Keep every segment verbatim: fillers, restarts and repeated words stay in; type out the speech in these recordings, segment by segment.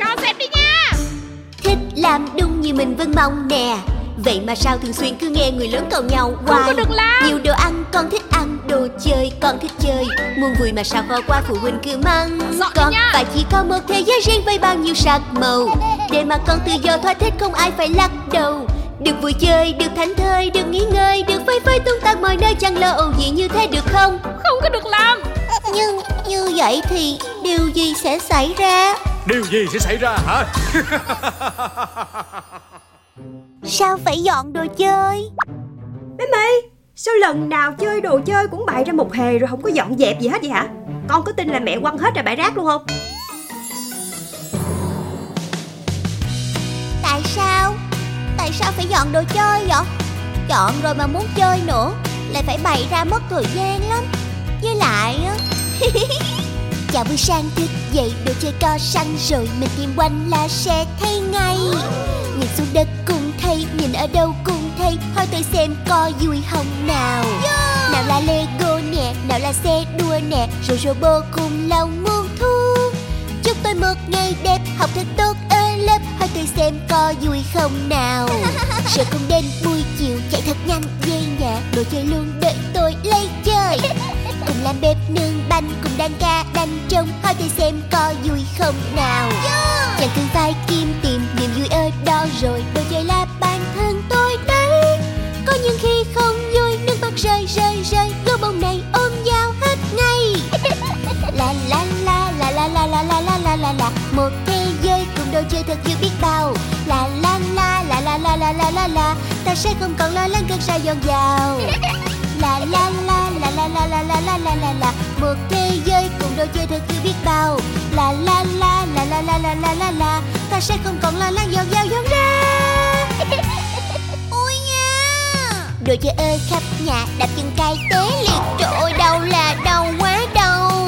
Con xem đi nha. Thích làm đúng như mình vẫn mong nè. Vậy mà sao thường xuyên cứ nghe người lớn cầu nhau hoài. Không có được làm. Nhiều đồ ăn con thích ăn, đồ chơi con thích chơi. Muốn vui mà sao khó quá, phụ huynh cứ mắng con. Và chỉ có một thế giới riêng với bao nhiêu sắc màu, để mà con tự do thỏa thích không ai phải lắc đầu. Được vui chơi, được thảnh thơi, được nghỉ ngơi, được phơi phới tung tăng mọi nơi, chẳng lo âu gì như thế được không? Không có được làm. Nhưng như vậy thì điều gì sẽ xảy ra? Điều gì sẽ xảy ra hả? Sao phải dọn đồ chơi? Bé My, sao lần nào chơi đồ chơi cũng bày ra một hề rồi không có dọn dẹp gì hết vậy hả? Con có tin là mẹ quăng hết ra bãi rác luôn không? Tại sao? Tại sao phải dọn đồ chơi vậy? Dọn rồi mà muốn chơi nữa lại phải bày ra mất thời gian lắm. Với lại chào buổi sáng thức dậy đồ chơi co săn rồi mình tìm quanh là sẽ thấy ngay. Nhìn xuống đất cũng thấy, nhìn ở đâu cũng thấy, hỏi tôi xem có vui không nào. Yeah. Nào là Lego nè, nào là xe đua nè, rồi robot cùng lòng muôn thu. Chúc tôi một ngày đẹp, học thật tốt ở lớp, hỏi tôi xem có vui không nào. Rồi cùng đến buổi chiều chạy thật nhanh về nhà, đồ chơi luôn đợi tôi lấy chơi. Cùng làm bếp nướng bánh, cùng đan ca đan trông, hỏi tôi xem có vui không nào. Yeah. Chẳng cần phải kiếm tìm niềm vui ở đó rồi, đồ chơi là bản thân tôi đấy. Có những khi không vui, nước mắt rơi rơi rơi, gấu bông này ôm dao hết ngay. La la la la la la la la la la la la, một thế giới cùng đồ chơi thật vui biết bao. La la la la la la la la la la, ta sẽ không còn lo lắng cơn sao dồn dào. La la la la la la la la la la la, một thế giới cùng đồ chơi thật vui biết bao. La la la la la la la la la la, ta sẽ không còn lo lắng dồn dào dồn ra. Ôi nha, đồ chơi ơi khắp nhà, đạp chân cay té liệt, trời ơi đau là đau quá đau.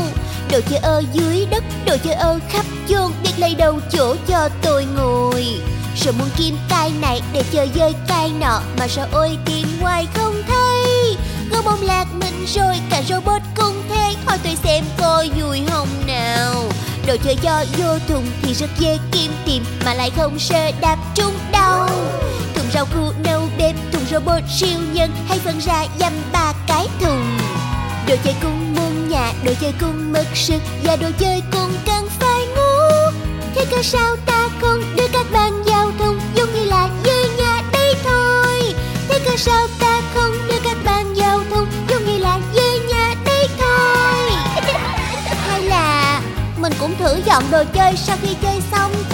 Đồ chơi ơi dưới đất, đồ chơi ơi khắp chôn, biết lấy đâu chỗ cho tôi ngồi. Rồi muốn kiếm cái này để chơi với cái nọ, mà sao ôi tìm hoài không thấy. Gấu bông lạc mình rồi, cả robot cũng thế, hỏi tôi xem có vui không nào. Đồ chơi do vô thùng thì rất dễ kiếm tìm, mà lại không sợ đạp trúng đâu. Thùng rau củ nấu bếp, thùng robot siêu nhân, hay phân ra dăm ba cái thùng. Đồ chơi cũng muôn nhà, đồ chơi cũng mất sức, và đồ chơi cũng cần phải ngủ. Thế cơ sao ta không đưa các bạn giao thông giống như là dưới nhà đây thôi. Thế cơ sao ta không đưa các bạn giao thông giống như là dưới nhà đây thôi. Hay là mình cũng thử dọn đồ chơi sau khi chơi xong